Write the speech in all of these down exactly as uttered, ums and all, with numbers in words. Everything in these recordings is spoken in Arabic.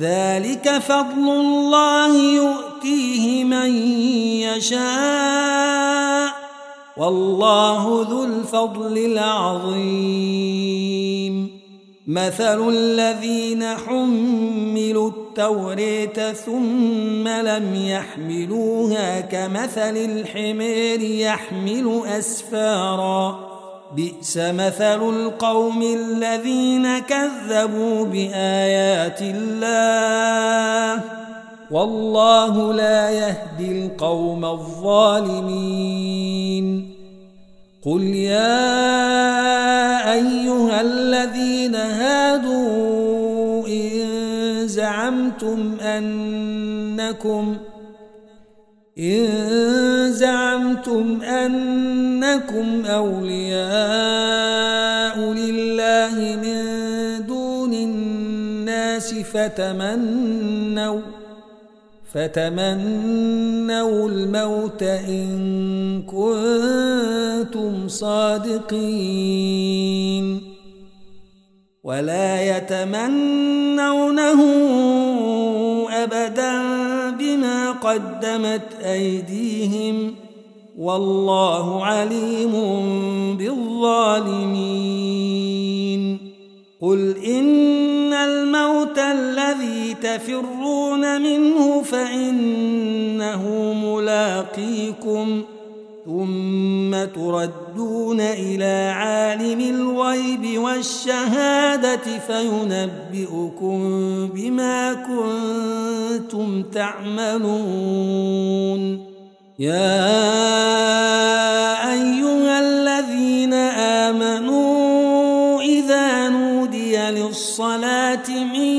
ذلك فضل الله يؤتيه من يشاء والله ذو الفضل العظيم مثل الذين حملوا التوراة ثم لم يحملوها كمثل الحمير يحمل أسفارا بئس مثل القوم الذين كذبوا بآيات الله والله لا يهدي القوم الظالمين قل يا أيها الذين هادوا إن زعمتم أنكم إن زعمتم أنكم أولياء لله من دون الناس فتمنوا فتمنوا الموت إن كنتم صادقين ولا يتمنونه أبدا بما قدمت أيديهم والله عليم بالظالمين قل إن الموت الذي تفرون منه فإنه ملاقيكم ثم تردون إلى عالم الغيب والشهادة فينبئكم بما كنتم تعملون يا أيها الذين آمنوا إذا للصلاة من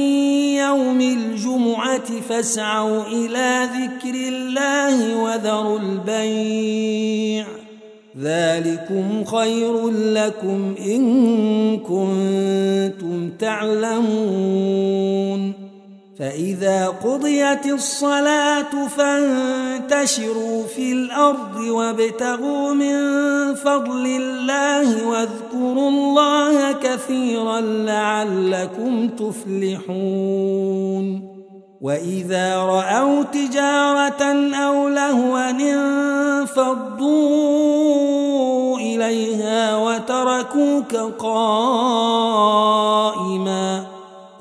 يوم الجمعة فاسعوا إلى ذكر الله وذروا البيع ذلكم خير لكم إن كنتم تعلمون فإذا قضيت الصلاة فانتشروا في الأرض وابتغوا من فضل الله واذكروا الله كثيرا لعلكم تفلحون وإذا رأوا تجارة أو لهوا انفضوا إليها وتركوك قائما